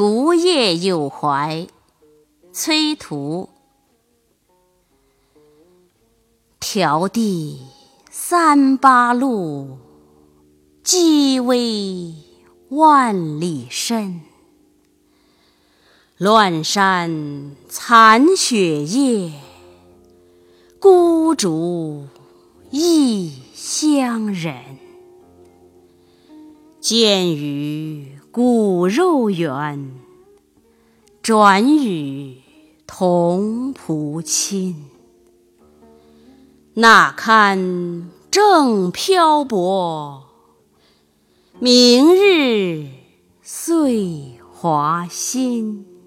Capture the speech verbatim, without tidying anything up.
除夜有怀，崔涂。迢递三巴路，寂微万里深。乱山残雪夜，孤竹异乡人。见于骨肉远，转与同仆亲。那堪正漂泊，明日岁华新。